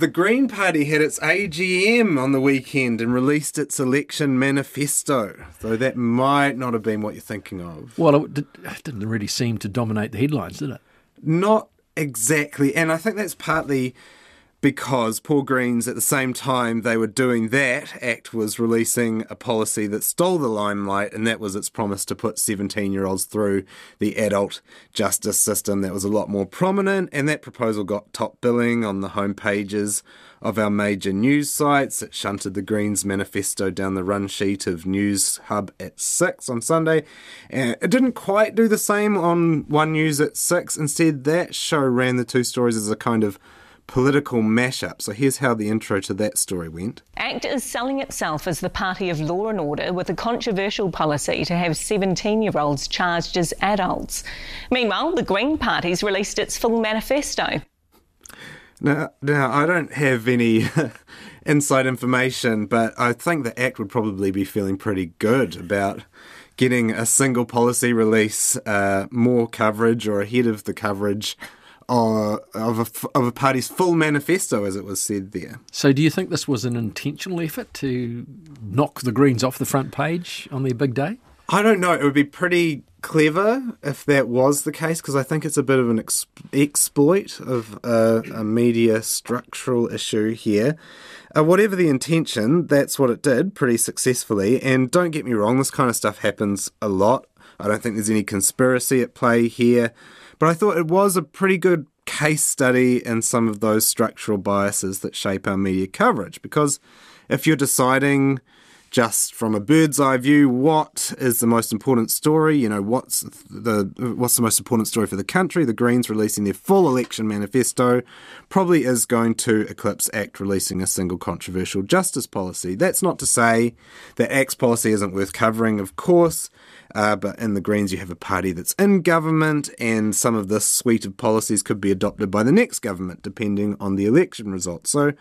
The Green Party had its AGM on the weekend and released its election manifesto, though that might not have been what you're thinking of. Well, it didn't really seem to dominate the headlines, did it? Not exactly, and I think that's partly because Paul Green's, at the same time they were doing that, ACT was releasing a policy that stole the limelight, and that was its promise to put 17-year-olds through the adult justice system. That was a lot more prominent, and that proposal got top billing on the home pages of our major news sites. It shunted the Greens manifesto down the run sheet of News Hub at 6 on Sunday. And it didn't quite do the same on One News at 6. Instead, that show ran the two stories as a kind of political mashup. So here's how the intro to that story went. ACT is selling itself as the party of law and order with a controversial policy to have 17-year-olds charged as adults. Meanwhile, the Green Party's released its full manifesto. Now I don't have any inside information, but I think the ACT would probably be feeling pretty good about getting a single policy release, more coverage or ahead of the coverage of a party's full manifesto, as it was said there. So do you think this was an intentional effort to knock the Greens off the front page on their big day? I don't know. It would be pretty clever if that was the case, because I think it's a bit of an exploit of a media structural issue here. Whatever the intention, that's what it did pretty successfully. And don't get me wrong, this kind of stuff happens a lot. I don't think there's any conspiracy at play here. But I thought it was a pretty good case study in some of those structural biases that shape our media coverage. Because if you're deciding just from a bird's eye view what is the most important story, you know, what's the most important story for the country, the Greens releasing their full election manifesto probably is going to eclipse ACT releasing a single controversial justice policy. That's not to say that ACT's policy isn't worth covering, of course. But in the Greens, you have a party that's in government, and some of this suite of policies could be adopted by the next government, depending on the election results. So,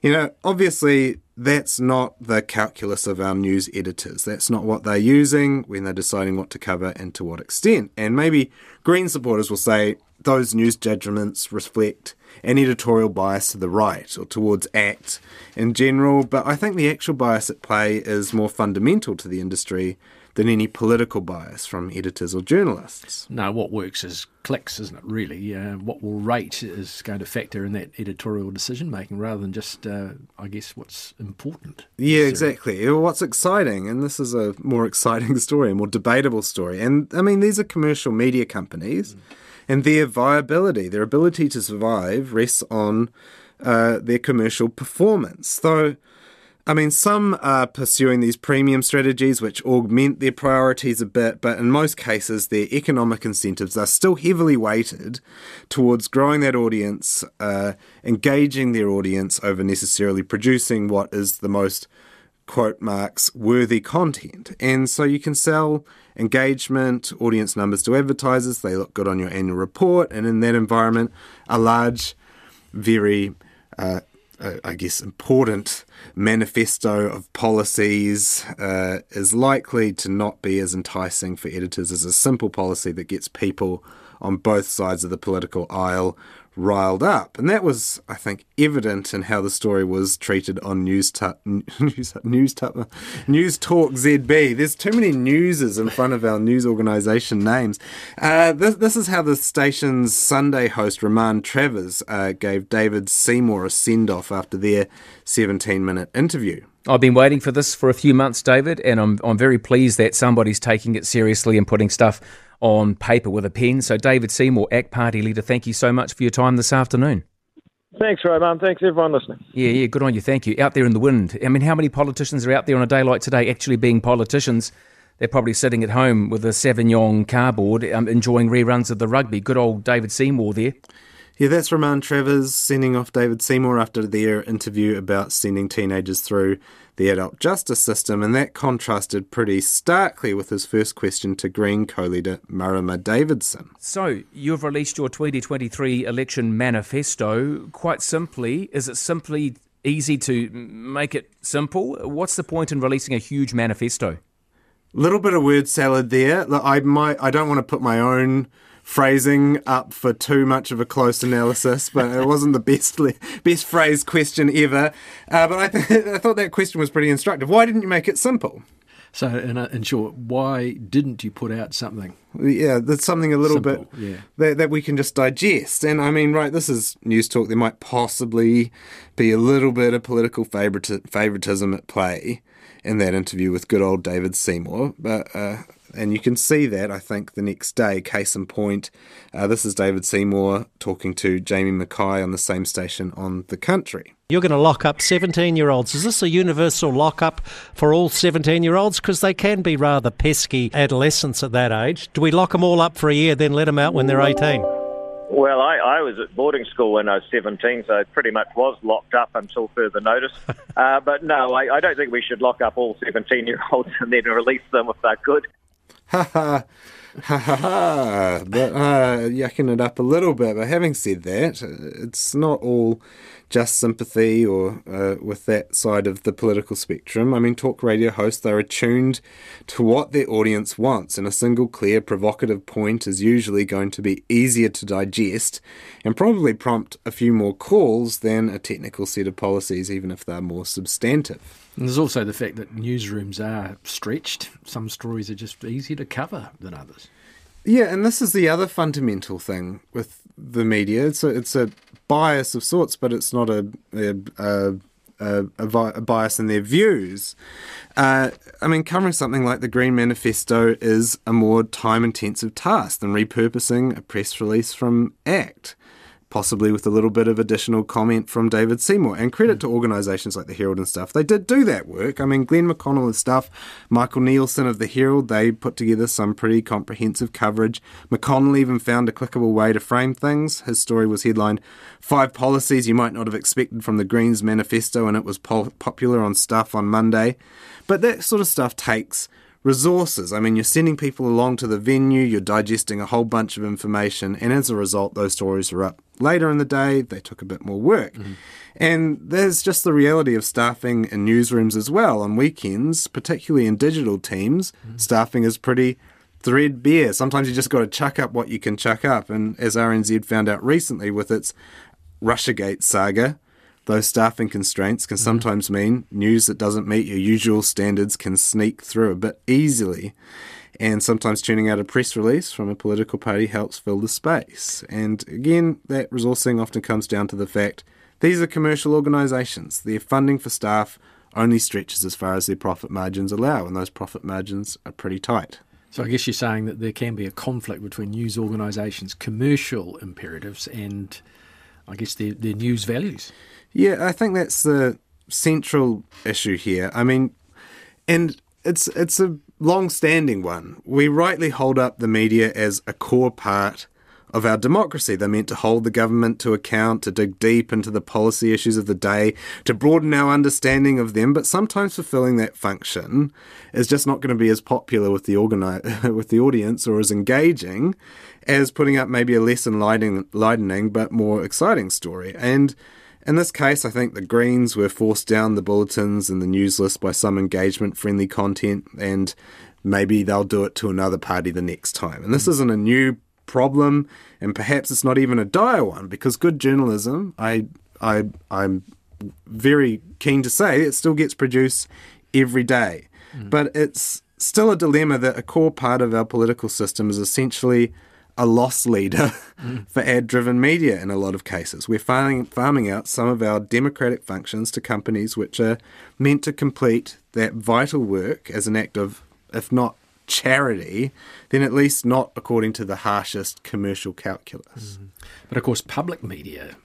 you know, obviously that's not the calculus of our news editors. That's not what they're using when they're deciding what to cover and to what extent. And maybe Green supporters will say those news judgments reflect an editorial bias to the right or towards ACT in general. But I think the actual bias at play is more fundamental to the industry than any political bias from editors or journalists. No, what works is clicks, isn't it, really? What will rate is going to factor in that editorial decision-making rather than just, I guess, what's important. Yeah, exactly. What's exciting, and this is a more exciting story, a more debatable story. And, I mean, these are commercial media companies, and their viability, their ability to survive, rests on their commercial performance. Though, I mean, some are pursuing these premium strategies which augment their priorities a bit, but in most cases their economic incentives are still heavily weighted towards growing that audience, engaging their audience over necessarily producing what is the most, quote marks, worthy content. And so you can sell engagement, audience numbers to advertisers, they look good on your annual report, and in that environment a large, very I guess, important manifesto of policies is likely to not be as enticing for editors as a simple policy that gets people on both sides of the political aisle riled up. And that was, I think, evident in how the story was treated on News Talk ZB. There's too many newses in front of our news organisation names. This is how the station's Sunday host, Raman Travers, gave David Seymour a send-off after their 17-minute interview. I've been waiting for this for a few months, David, and I'm very pleased that somebody's taking it seriously and putting stuff on paper with a pen. So David Seymour, ACT Party leader, thank you so much for your time this afternoon. Thanks, Roman. Thanks, everyone listening. Yeah, good on you. Thank you. Out there in the wind. I mean, how many politicians are out there on a day like today actually being politicians? They're probably sitting at home with a Sauvignon cardboard, enjoying reruns of the rugby. Good old David Seymour there. Yeah, that's Raman Travers sending off David Seymour after their interview about sending teenagers through the adult justice system, and that contrasted pretty starkly with his first question to Green co-leader Marama Davidson. So, you've released your 2023 election manifesto. Quite simply, is it simply easy to make it simple? What's the point in releasing a huge manifesto? Little bit of word salad there. Look, I don't want to put my own phrasing up for too much of a close analysis, but it wasn't the best phrased question ever. But I thought that question was pretty instructive. Why didn't you make it simple? So, in short, why didn't you put out something? Yeah, that's something a little simple, bit that we can just digest. And I mean, right, this is News Talk. There might possibly be a little bit of political favouritism at play in that interview with good old David Seymour. But, and you can see that, I think, the next day. Case in point, this is David Seymour talking to Jamie Mackay on the same station on The Country. You're going to lock up 17-year-olds. Is this a universal lock-up for all 17-year-olds? Because they can be rather pesky adolescents at that age. Do we lock them all up for a year, then let them out when they're 18? Well, I was at boarding school when I was 17, so I pretty much was locked up until further notice. But no, I don't think we should lock up all 17-year-olds and then release them if they're good. But yucking it up a little bit. But having said that, it's not all just sympathy or with that side of the political spectrum. I mean, talk radio hosts, they're attuned to what their audience wants, and a single clear provocative point is usually going to be easier to digest and probably prompt a few more calls than a technical set of policies, even if they're more substantive. And there's also the fact that newsrooms are stretched. Some stories are just easier to cover than others. Yeah, and this is the other fundamental thing with the media. It's a bias of sorts, but it's not a bias in their views. I mean, covering something like the Green Manifesto is a more time-intensive task than repurposing a press release from ACT, possibly with a little bit of additional comment from David Seymour. And credit to organisations like The Herald and Stuff, they did do that work. I mean, Glenn McConnell of Stuff, Michael Nielsen of The Herald, they put together some pretty comprehensive coverage. McConnell even found a clickable way to frame things. His story was headlined, 5 Policies You Might Not Have Expected from the Greens Manifesto, and it was popular on Stuff on Monday. But that sort of stuff takes resources. I mean, you're sending people along to the venue, you're digesting a whole bunch of information, and as a result, those stories are up later in the day. They took a bit more work. Mm-hmm. And there's just the reality of staffing in newsrooms as well. On weekends, particularly in digital teams, staffing is pretty threadbare. Sometimes you just got to chuck up what you can chuck up. And as RNZ found out recently with its Russiagate saga, those staffing constraints can sometimes mean news that doesn't meet your usual standards can sneak through a bit easily. And sometimes tuning out a press release from a political party helps fill the space. And again, that resourcing often comes down to the fact these are commercial organisations. Their funding for staff only stretches as far as their profit margins allow, and those profit margins are pretty tight. So I guess you're saying that there can be a conflict between news organisations' commercial imperatives and, I guess, their news values. Yeah, I think that's the central issue here. I mean, and it's a long-standing one. We rightly hold up the media as a core part of our democracy. They're meant to hold the government to account, to dig deep into the policy issues of the day, to broaden our understanding of them. But sometimes fulfilling that function is just not going to be as popular with the audience or as engaging as putting up maybe a less enlightening but more exciting story. And in this case, I think the Greens were forced down the bulletins and the news list by some engagement-friendly content, and maybe they'll do it to another party the next time. And this isn't a new problem, and perhaps it's not even a dire one, because good journalism, I'm very keen to say, it still gets produced every day. But it's still a dilemma that a core part of our political system is essentially a loss leader for ad-driven media in a lot of cases. We're farming out some of our democratic functions to companies which are meant to complete that vital work as an act of, if not charity, then at least not according to the harshest commercial calculus. But of course, public media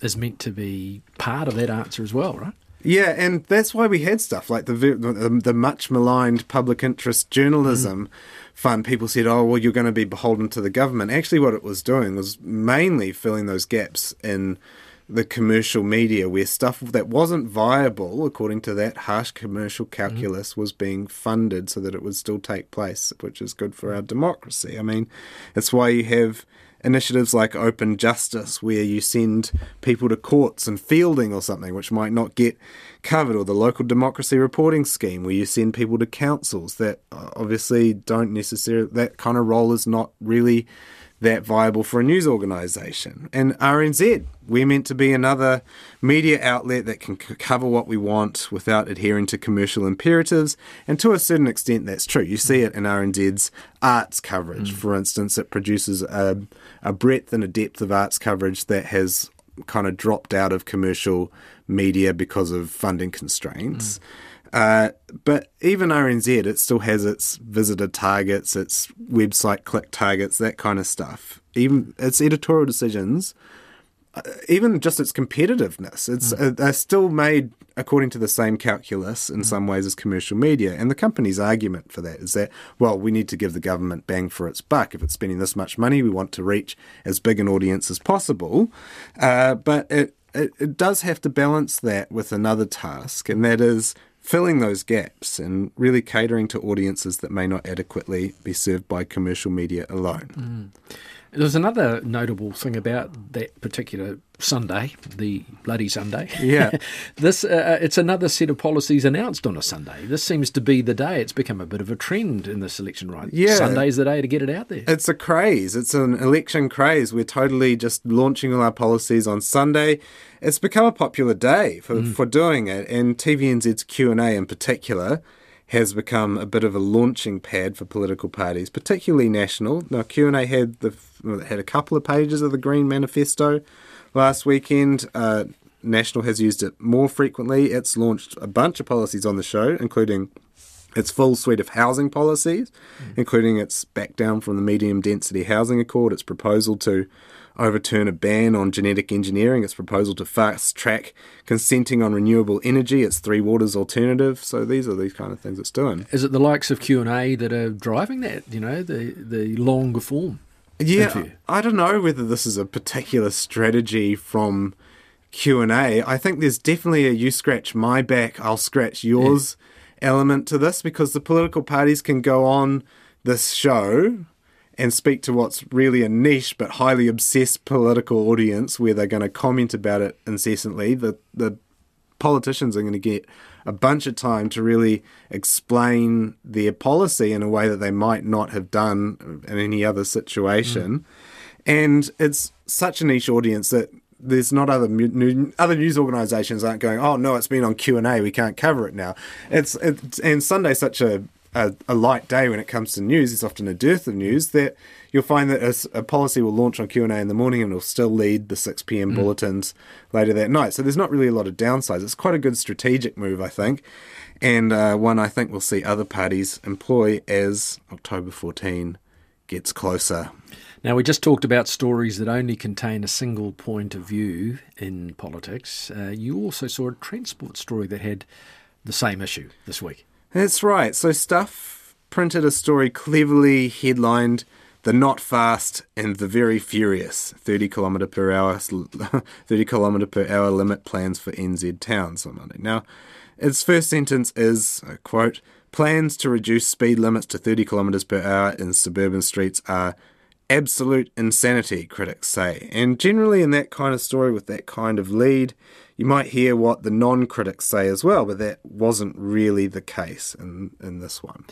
is meant to be part of that answer as well, right? Yeah, and that's why we had stuff like the much maligned public interest journalism fund. People said, oh, well, you're going to be beholden to the government. Actually, what it was doing was mainly filling those gaps in the commercial media where stuff that wasn't viable, according to that harsh commercial calculus, was being funded so that it would still take place, which is good for our democracy. I mean, that's why you have initiatives like Open Justice, where you send people to courts and fielding or something, which might not get covered, or the local democracy reporting scheme, where you send people to councils that obviously don't necessarily, that kind of role is not really that viable for a news organisation. And RNZ, we're meant to be another media outlet that can cover what we want without adhering to commercial imperatives, and to a certain extent that's true. You see it in RNZ's arts coverage. For instance, it produces a breadth and a depth of arts coverage that has kind of dropped out of commercial media because of funding constraints. But even RNZ, it still has its visitor targets, its website click targets, that kind of stuff. Even its editorial decisions, even just its competitiveness, they're still made according to the same calculus in some ways as commercial media. And the company's argument for that is that, well, we need to give the government bang for its buck. If it's spending this much money, we want to reach as big an audience as possible. But it does have to balance that with another task, and that is filling those gaps and really catering to audiences that may not adequately be served by commercial media alone. There's another notable thing about that particular Sunday, the bloody Sunday. Yeah. It's another set of policies announced on a Sunday. This seems to be the day. It's become a bit of a trend in this election, right? Yeah. Sunday's the day to get it out there. It's a craze. It's an election craze. We're totally just launching all our policies on Sunday. It's become a popular day for doing it, and TVNZ's Q&A in particular has become a bit of a launching pad for political parties, particularly national. Now, Q&A had a couple of pages of the Green Manifesto last weekend. National has used it more frequently. It's launched a bunch of policies on the show, including its full suite of housing policies, including its back down from the medium density housing accord, its proposal to overturn a ban on genetic engineering, its proposal to fast-track consenting on renewable energy, its Three Waters alternative. So these are these kind of things it's doing. Is it the likes of Q&A that are driving that, the longer form? Yeah, I don't know whether this is a particular strategy from Q&A. I think there's definitely a you scratch my back, I'll scratch yours element to this, because the political parties can go on this show and speak to what's really a niche but highly obsessed political audience where they're going to comment about it incessantly. The politicians are going to get a bunch of time to really explain their policy in a way that they might not have done in any other situation. And it's such a niche audience that there's not other news organisations aren't going, oh, no, it's been on Q&A, we can't cover it now. And Sunday's such a light day when it comes to news. It's often a dearth of news that you'll find that a policy will launch on Q&A in the morning and it'll still lead the 6 p.m. bulletins later that night. So there's not really a lot of downsides. It's quite a good strategic move, I think, and one I think we'll see other parties employ as October 14 gets closer. Now, we just talked about stories that only contain a single point of view in politics. You also saw a transport story that had the same issue this week. That's right. So Stuff printed a story cleverly headlined "The Not Fast and the Very Furious 30 km per hour limit plans for NZ towns" on Monday. Now, its first sentence is a quote: "Plans to reduce speed limits to 30 km per hour in suburban streets are absolute insanity," critics say. And generally in that kind of story with that kind of lead, you might hear what the non-critics say as well, but that wasn't really the case in this one.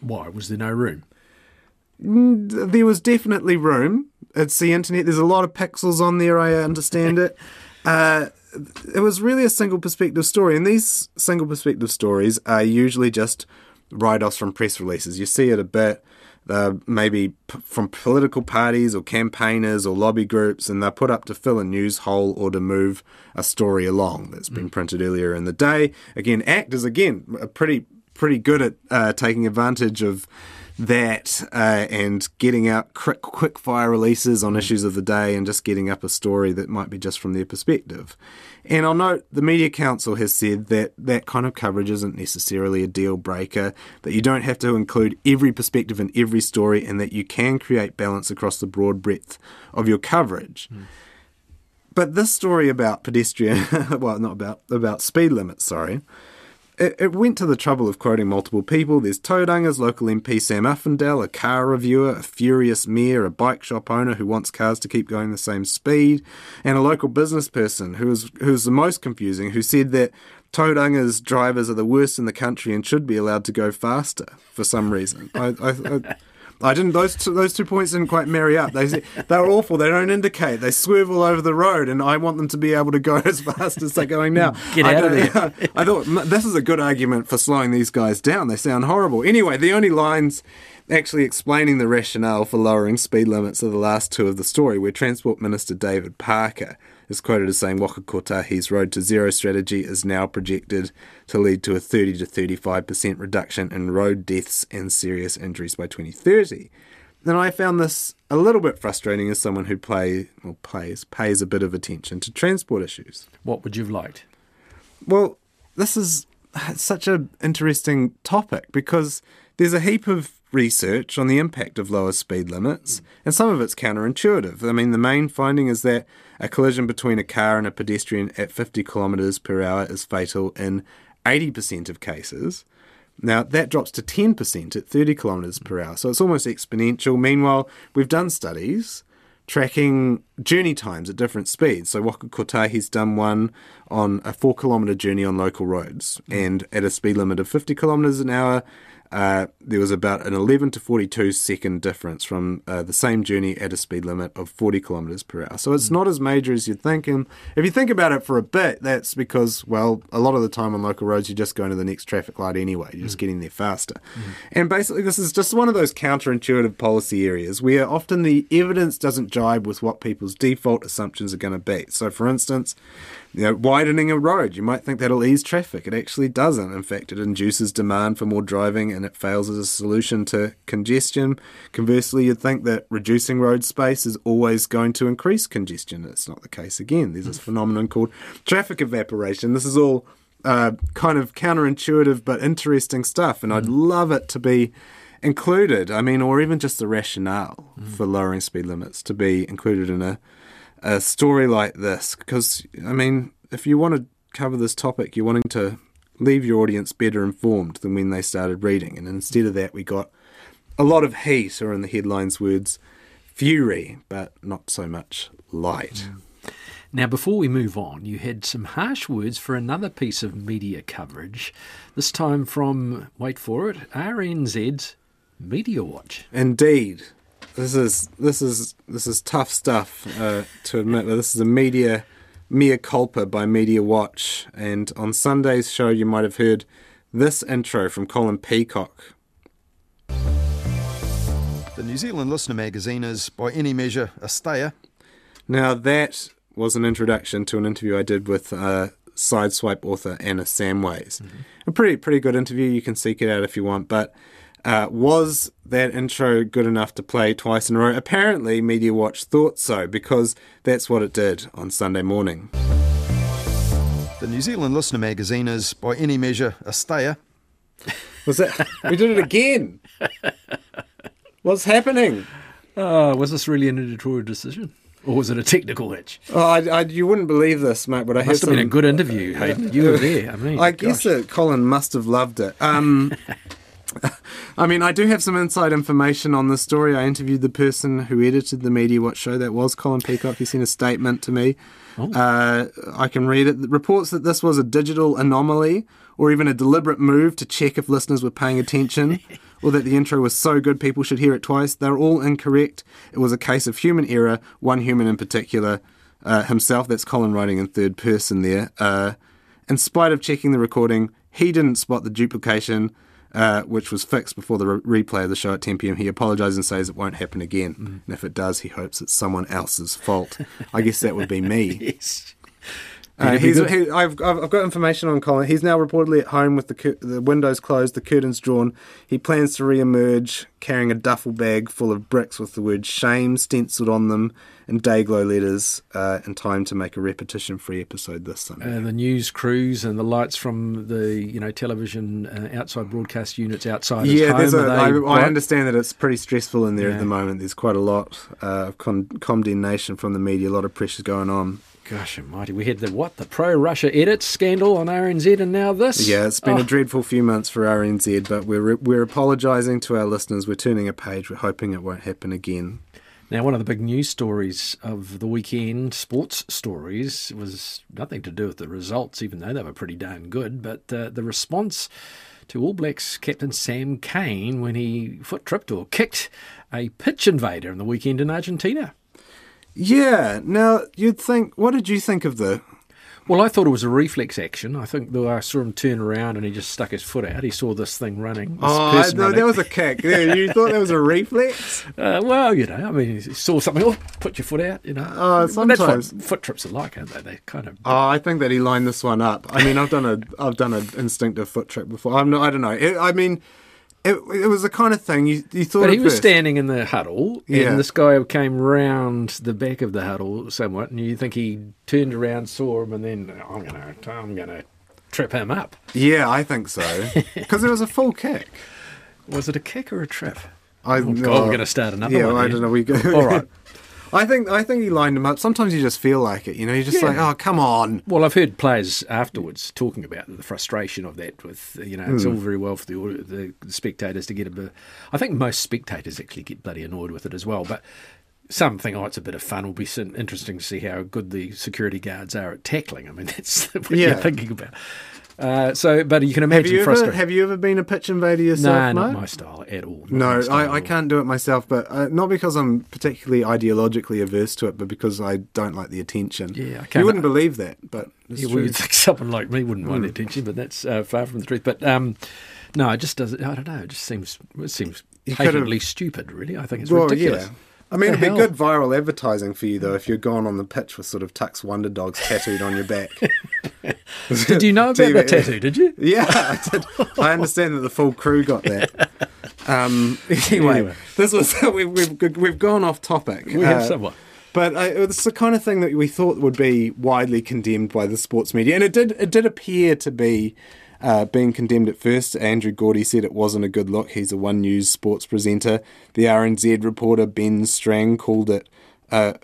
Why? Was there no room? There was definitely room. It's the internet. There's a lot of pixels on there, I understand it. It was really a single perspective story, and these single perspective stories are usually just write-offs from press releases. You see it a bit. Maybe from political parties or campaigners or lobby groups, and they're put up to fill a news hole or to move a story along that's been printed earlier in the day. Again, ACT is pretty good at taking advantage of that and getting out quick fire releases on issues of the day and just getting up a story that might be just from their perspective. And I'll note the Media Council has said that that kind of coverage isn't necessarily a deal breaker, that you don't have to include every perspective in every story, and that you can create balance across the broad breadth of your coverage. But this story about about speed limits, it went to the trouble of quoting multiple people. There's taurangers, local MP Sam Uffindale, a car reviewer, a furious mayor, a bike shop owner who wants cars to keep going the same speed, and a local business person who was the most confusing, who said that taurangers drivers are the worst in the country and should be allowed to go faster for some reason. I I didn't. Those two points didn't quite marry up. They were awful. They don't indicate. They swerve all over the road, and I want them to be able to go as fast as they're going now. Get out of there. I thought this is a good argument for slowing these guys down. They sound horrible. Anyway, the only lines actually explaining the rationale for lowering speed limits are the last two of the story, where Transport Minister David Parker is quoted as saying Waka Kotahi's Road to Zero strategy is now projected to lead to a 30 to 35% reduction in road deaths and serious injuries by 2030. And I found this a little bit frustrating as someone who pays a bit of attention to transport issues. What would you have liked? Well, this is such an interesting topic because there's a heap of research on the impact of lower speed limits, and some of it's counterintuitive. I mean, the main finding is that a collision between a car and a pedestrian at 50 km/h is fatal in 80% of cases. Now, that drops to 10% at 30 km/h, so it's almost exponential. Meanwhile, we've done studies tracking journey times at different speeds. So Waka Kotahi's done one on a 4 km journey on local roads, and at a speed limit of 50 km/h, there was about an 11 to 42 second difference from the same journey at a speed limit of 40 km/h. So it's not as major as you'd think. And if you think about it for a bit, that's because, well, a lot of the time on local roads, you're just going to the next traffic light anyway. You're just getting there faster. And basically, this is just one of those counterintuitive policy areas where often the evidence doesn't jibe with what people's default assumptions are going to be. So, for instance, widening a road, you might think that'll ease traffic. It actually doesn't. In fact, it induces demand for more driving and it fails as a solution to congestion. Conversely, you'd think that reducing road space is always going to increase congestion. It's not the case again. There's this phenomenon called traffic evaporation. This is all kind of counterintuitive but interesting stuff, and I'd love it to be included. I mean, or even just the rationale for lowering speed limits to be included in a story like this, because, I mean, if you want to cover this topic, you're wanting to leave your audience better informed than when they started reading. And instead of that, we got a lot of heat, or in the headlines words, fury, but not so much light. Now, before we move on, you had some harsh words for another piece of media coverage, this time from, wait for it, RNZ's Mediawatch. Indeed. This is tough stuff to admit, but this is a mea culpa by Mediawatch. And on Sunday's show, you might have heard this intro from Colin Peacock. The New Zealand Listener magazine is, by any measure, a stayer. Now, that was an introduction to an interview I did with Sideswipe author Anna Samways. A pretty good interview. You can seek it out if you want, but was that intro good enough to play twice in a row? Apparently, MediaWatch thought so, because that's what it did on Sunday morning. The New Zealand Listener magazine is, by any measure, a stayer. Was that? We did it again. What's happening? Was this really an editorial decision? Or was it a technical hitch? Oh, you wouldn't believe this, mate, but I must have been a good interview, Hayden. You were there. I guess that Colin must have loved it. I mean, I do have some inside information on this story. I interviewed the person who edited the MediaWatch show. That was Colin Peacock. He sent a statement to me. I can read it. It reports that this was a digital anomaly or even a deliberate move to check if listeners were paying attention or that the intro was so good people should hear it twice. They're all incorrect. It was a case of human error. One human in particular, himself, that's Colin writing in third person there. In spite of checking the recording, he didn't spot the duplication, which was fixed before the replay of the show at 10 p.m. He apologised and says it won't happen again. And if it does, he hopes it's someone else's fault. I guess that would be me. Yes. I've got information on Colin. He's now reportedly at home with the windows closed, the curtains drawn. He plans to re-emerge carrying a duffel bag full of bricks with the word shame stenciled on them in day-glow letters in time to make a repetition-free episode this Sunday. The news crews and the lights from the television outside broadcast units outside his home. I understand that it's pretty stressful in there at the moment. There's quite a lot of condemnation from the media, a lot of pressure going on. Gosh almighty, we had the pro-Russia edits scandal on RNZ and now this? Yeah, it's been a dreadful few months for RNZ, but we're apologising to our listeners. We're turning a page. We're hoping it won't happen again. Now, one of the big news stories of the weekend, sports stories, was nothing to do with the results, even though they were pretty darn good, but the response to All Blacks captain Sam Cane when he foot-tripped or kicked a pitch invader in the weekend in Argentina. Yeah. Now, you'd think... What did you think of the... Well, I thought it was a reflex action. I think though I saw him turn around and he just stuck his foot out. He saw this thing running. That was a kick. Yeah, you thought that was a reflex? Well, you know, I mean, he saw something. Oh, put your foot out, you know. Sometimes. Well, that's what foot trips are like, aren't they? They kind of... I think that he lined this one up. I mean, I've done an instinctive foot trip before. I don't know. It was the kind of thing you thought. But he was standing in the huddle, and this guy came round the back of the huddle somewhat, and you think he turned around, saw him, and then I'm gonna trip him up. Yeah, I think so, because it was a full kick. Was it a kick or a trip? We're gonna start another one. Yeah, I don't know. We go. All right. I think he lined him up. Sometimes you just feel like it, you know. You're just like, oh, come on. Well, I've heard players afterwards talking about the frustration of that. With it's all very well for the spectators to get a bit. I think most spectators actually get bloody annoyed with it as well. But some think, it's a bit of fun. It'll be interesting to see how good the security guards are at tackling. I mean, that's what you're thinking about. But you can imagine frustration. Have you ever been a pitch invader yourself? No, not my style at all. I can't do it myself, but not because I'm particularly ideologically averse to it, but because I don't like the attention. Yeah, you wouldn't believe that, but it's true. Well, you'd think someone like me wouldn't want the attention, but that's far from the truth. But no, it just doesn't. I don't know. It just seems patently stupid. Really, I think it's ridiculous. Yeah. I mean, it'd be good viral advertising for you, though, if you're gone on the pitch with sort of Tuck's Wonder Dogs tattooed on your back. Did you know about the tattoo, did you? Yeah, I did. I understand that the full crew got that. Anyway, this was we've gone off topic. We have somewhat. But it's the kind of thing that we thought would be widely condemned by the sports media, and it did appear to be being condemned at first. Andrew Gordy said it wasn't a good look. He's a One News sports presenter. The RNZ reporter Ben Strang called it.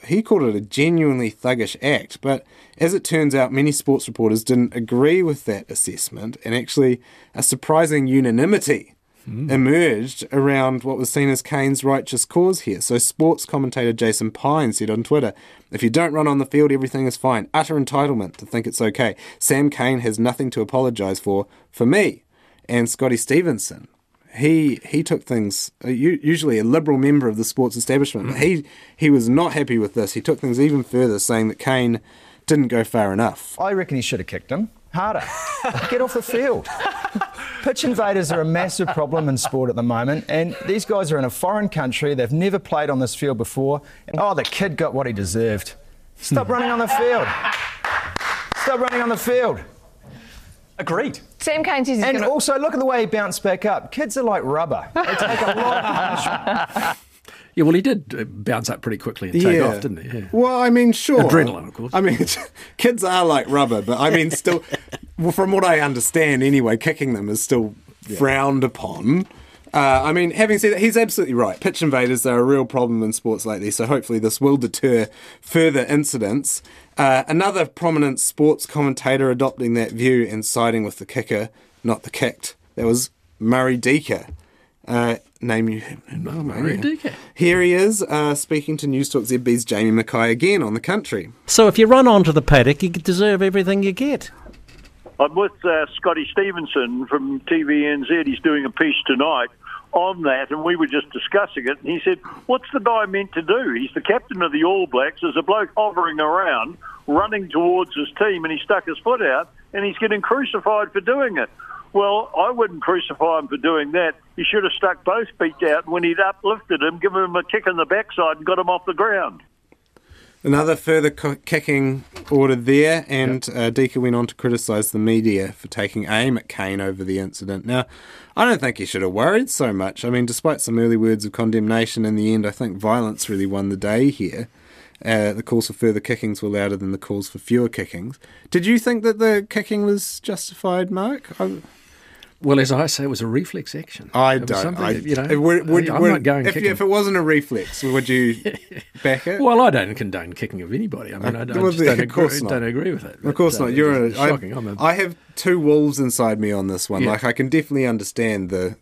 He called it a genuinely thuggish act, but as it turns out, many sports reporters didn't agree with that assessment, and actually a surprising unanimity emerged around what was seen as Kane's righteous cause here. So sports commentator Jason Pine said on Twitter, "If you don't run on the field, everything is fine. Utter entitlement to think it's okay. Sam Cane has nothing to apologise for me." And Scotty Stevenson, He took things, usually a Liberal member of the sports establishment, but he was not happy with this. He took things even further, saying that Cane didn't go far enough. I reckon he should have kicked him harder. Get off the field. Pitch invaders are a massive problem in sport at the moment, and these guys are in a foreign country. They've never played on this field before. The kid got what he deserved. Stop running on the field. Stop running on the field. Agreed. Sam Cane says he's going to... And also, look at the way he bounced back up. Kids are like rubber. They take a lot of punishment. Yeah, well, he did bounce up pretty quickly and take off, didn't he? Yeah. Well, I mean, sure. Adrenaline, of course. I mean, kids are like rubber, but I mean, still... Well, from what I understand, anyway, kicking them is still frowned upon. I mean, having said that, he's absolutely right. Pitch invaders are a real problem in sports lately, so hopefully this will deter further incidents. Another prominent sports commentator adopting that view and siding with the kicker, not the kicked, that was Murray Deaker. Name you haven't known, Murray Deaker. Here he is, speaking to News Talk ZB's Jamie Mackay again on The Country. So if you run onto the paddock, you deserve everything you get. I'm with Scotty Stevenson from TVNZ. He's doing a piece tonight on that, and we were just discussing it, and he said, what's the guy meant to do? He's the captain of the All Blacks. There's a bloke hovering around, running towards his team, and he stuck his foot out, and he's getting crucified for doing it. Well, I wouldn't crucify him for doing that. He should have stuck both feet out, and when he'd uplifted him, given him a kick in the backside and got him off the ground. Another further kicking order there, and Deaker went on to criticise the media for taking aim at Cane over the incident. Now, I don't think he should have worried so much. I mean, despite some early words of condemnation, in the end, I think violence really won the day here. The calls for further kickings were louder than the calls for fewer kickings. Did you think that the kicking was justified, Mark? Well, as I say, it was a reflex action. If it wasn't a reflex, would you back it? Well, I don't condone kicking of anybody. I mean, I don't agree with it. But, of course not. I have two wolves inside me on this one. Yeah. Like, I can definitely understand the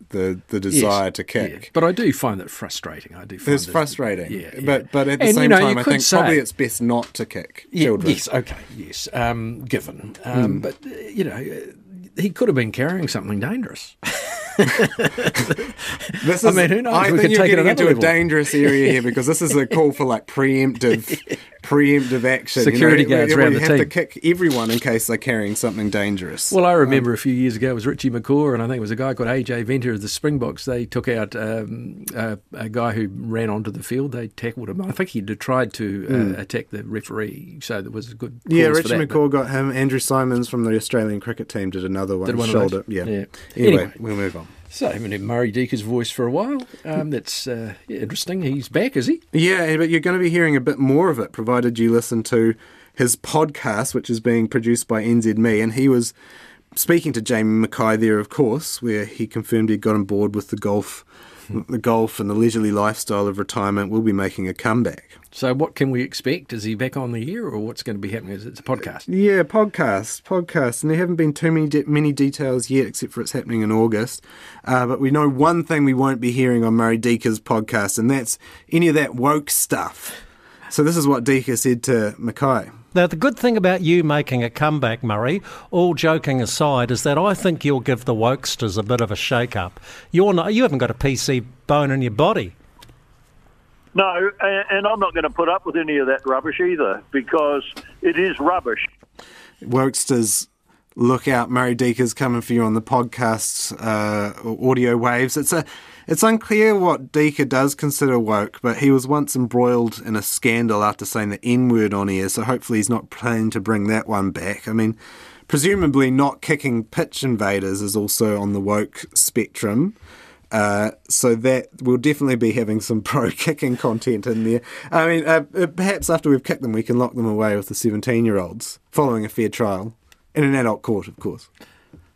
desire to kick. Yeah. But I do find that frustrating. It's frustrating. Yeah, yeah. But at the same time, I think probably it's best not to kick children. Yes, okay, yes, given. But, you know... He could have been carrying something dangerous. This is, I mean, who knows? I think you're getting into a dangerous area here, because this is a call for like preemptive action. Security guards around the team. You have to kick everyone in case they're carrying something dangerous. Well, I remember a few years ago it was Richie McCaw, and I think it was a guy called AJ Venter of the Springboks. They took out a guy who ran onto the field. They tackled him. I think he tried to attack the referee, so there was a good cause for that. Yeah, Richie McCaw got him. Andrew Simons from the Australian cricket team did another one. Did one shoulder. Of those. Yeah. Anyway, we'll move on. So I haven't had Murray Deaker's voice for a while. That's interesting. He's back, is he? Yeah, but you're going to be hearing a bit more of it, provided you listen to his podcast, which is being produced by NZME. And he was speaking to Jamie Mackay there, of course, where he confirmed he'd gotten bored with the golf and the leisurely lifestyle of retirement. Will be making a comeback. So what can we expect? Is he back on the air, or what's going to be happening? Is it a podcast? Yeah, podcast. And there haven't been too many details yet, except for it's happening in August. But we know one thing we won't be hearing on Murray Deaker's podcast, and that's any of that woke stuff. So this is what Deaker said to Mackay. Now, the good thing about you making a comeback, Murray, all joking aside, is that I think you'll give the wokesters a bit of a shake-up. You haven't got a PC bone in your body. No, and I'm not going to put up with any of that rubbish either, because it is rubbish. Wokesters, look out. Murray Deaker's coming for you on the podcast's audio waves. It's unclear what Deaker does consider woke, but he was once embroiled in a scandal after saying the N-word on air, so hopefully he's not planning to bring that one back. I mean, presumably not kicking pitch invaders is also on the woke spectrum. So that we'll definitely be having some pro-kicking content in there. I mean, perhaps after we've kicked them, we can lock them away with the 17-year-olds, following a fair trial, in an adult court, of course.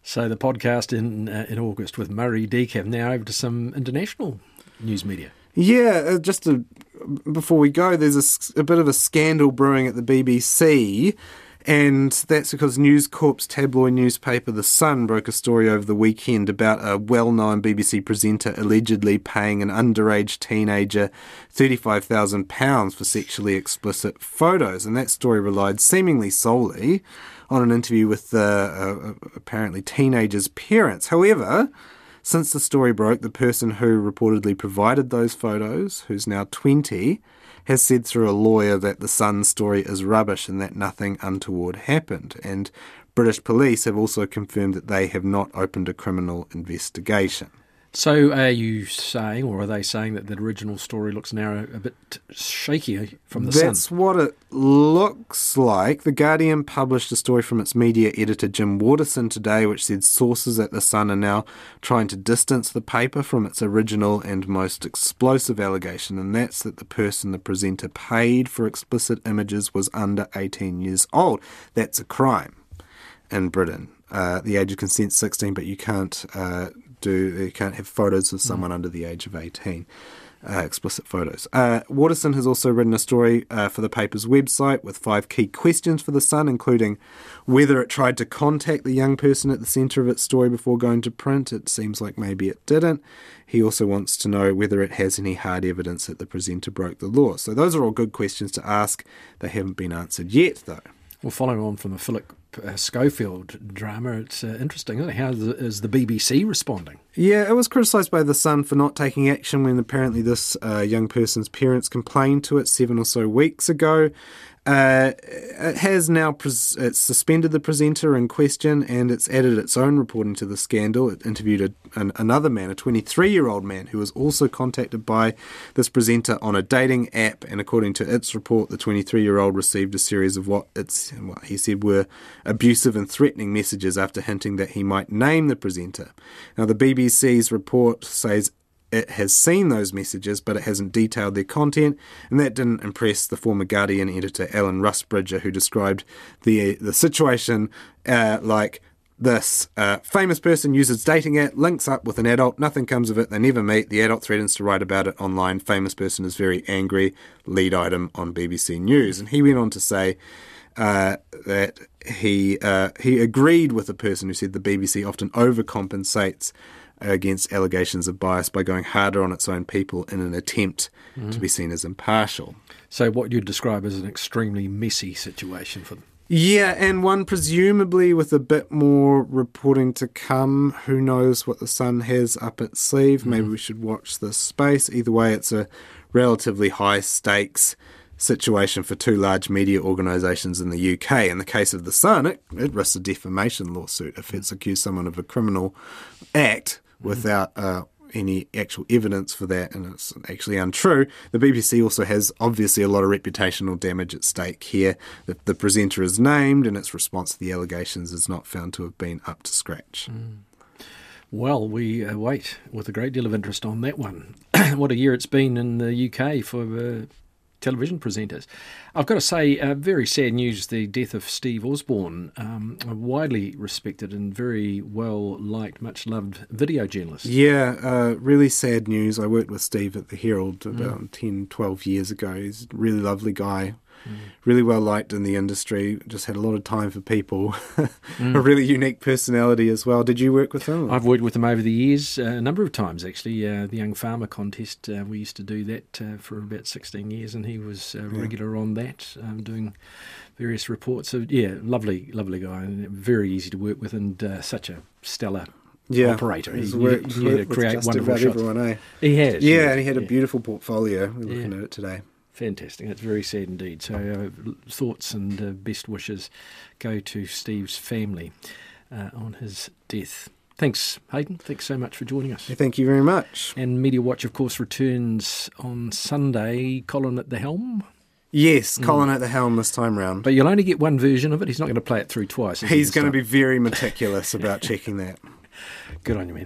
So the podcast in August with Murray Deaker. Now over to some international news media. Yeah, before we go, there's a bit of a scandal brewing at the BBC, and that's because News Corp's tabloid newspaper The Sun broke a story over the weekend about a well-known BBC presenter allegedly paying an underage teenager £35,000 for sexually explicit photos, and that story relied seemingly solely on an interview with the apparently teenager's parents. However, since the story broke, the person who reportedly provided those photos, who's now 20, has said through a lawyer that the Sun story is rubbish and that nothing untoward happened. And British police have also confirmed that they have not opened a criminal investigation. So are you saying, or are they saying, that the original story looks now a bit shaky from the Sun? That's what it looks like. The Guardian published a story from its media editor Jim Waterson today, which said sources at the Sun are now trying to distance the paper from its original and most explosive allegation, and that's that the person the presenter paid for explicit images was under 18 years old. That's a crime in Britain. The age of consent is 16, but you can't... you can't have photos of someone under the age of 18, explicit photos. Waterson has also written a story for the paper's website with 5 key questions for The Sun, including whether it tried to contact the young person at the centre of its story before going to print. It seems like maybe it didn't. He also wants to know whether it has any hard evidence that the presenter broke the law. So those are all good questions to ask. They haven't been answered yet, though. Well, following on from the Philip Schofield drama, it's interesting, isn't it? How is the BBC responding? Yeah, it was criticised by The Sun for not taking action when apparently this young person's parents complained to it 7 or so weeks ago. It has now it's suspended the presenter in question, and it's added its own reporting to the scandal. It interviewed another man, a 23-year-old man, who was also contacted by this presenter on a dating app, and according to its report, the 23-year-old received a series of what he said were abusive and threatening messages after hinting that he might name the presenter. Now, the BBC's report says it has seen those messages, but it hasn't detailed their content, and that didn't impress the former Guardian editor Alan Rusbridger, who described the situation like this. Famous person uses dating app, links up with an adult, nothing comes of it, they never meet, the adult threatens to write about it online, famous person is very angry, lead item on BBC News. And he went on to say that he agreed with the person who said the BBC often overcompensates against allegations of bias by going harder on its own people in an attempt to be seen as impartial. So what you'd describe as an extremely messy situation for them. Yeah, and one presumably with a bit more reporting to come. Who knows what the Sun has up its sleeve. Maybe we should watch this space. Either way, it's a relatively high stakes situation for two large media organisations in the UK. In the case of the Sun, it risks a defamation lawsuit if it's accused someone of a criminal act without any actual evidence for that, and it's actually untrue. The BBC also has obviously a lot of reputational damage at stake here. The presenter is named, and its response to the allegations is not found to have been up to scratch. Well, we wait with a great deal of interest on that one. What a year it's been in the UK for television presenters. I've got to say, very sad news, the death of Steve Osborne, a widely respected and very well-liked, much-loved video journalist. Yeah, really sad news. I worked with Steve at The Herald about 10, 12 years ago. He's a really lovely guy, really well-liked in the industry, just had a lot of time for people, a really unique personality as well. Did you work with him? I've worked with him over the years, a number of times actually. The Young Farmer Contest, we used to do that for about 16 years, and he was a regular on that, doing various reports. So yeah, lovely guy, and very easy to work with, and such a stellar operator. He's worked to create wonderful shots. Everyone, eh? He has. Yeah, and he had a beautiful portfolio. We're looking at it today. Fantastic. That's very sad indeed. So thoughts and best wishes go to Steve's family on his death. Thanks, Hayden. Thanks so much for joining us. Thank you very much. And Media Watch, of course, returns on Sunday. Colin at the helm. Yes, Colin at the helm this time round. But you'll only get one version of it. He's not going to play it through twice. He's going to be very meticulous about checking that. Good on you, man.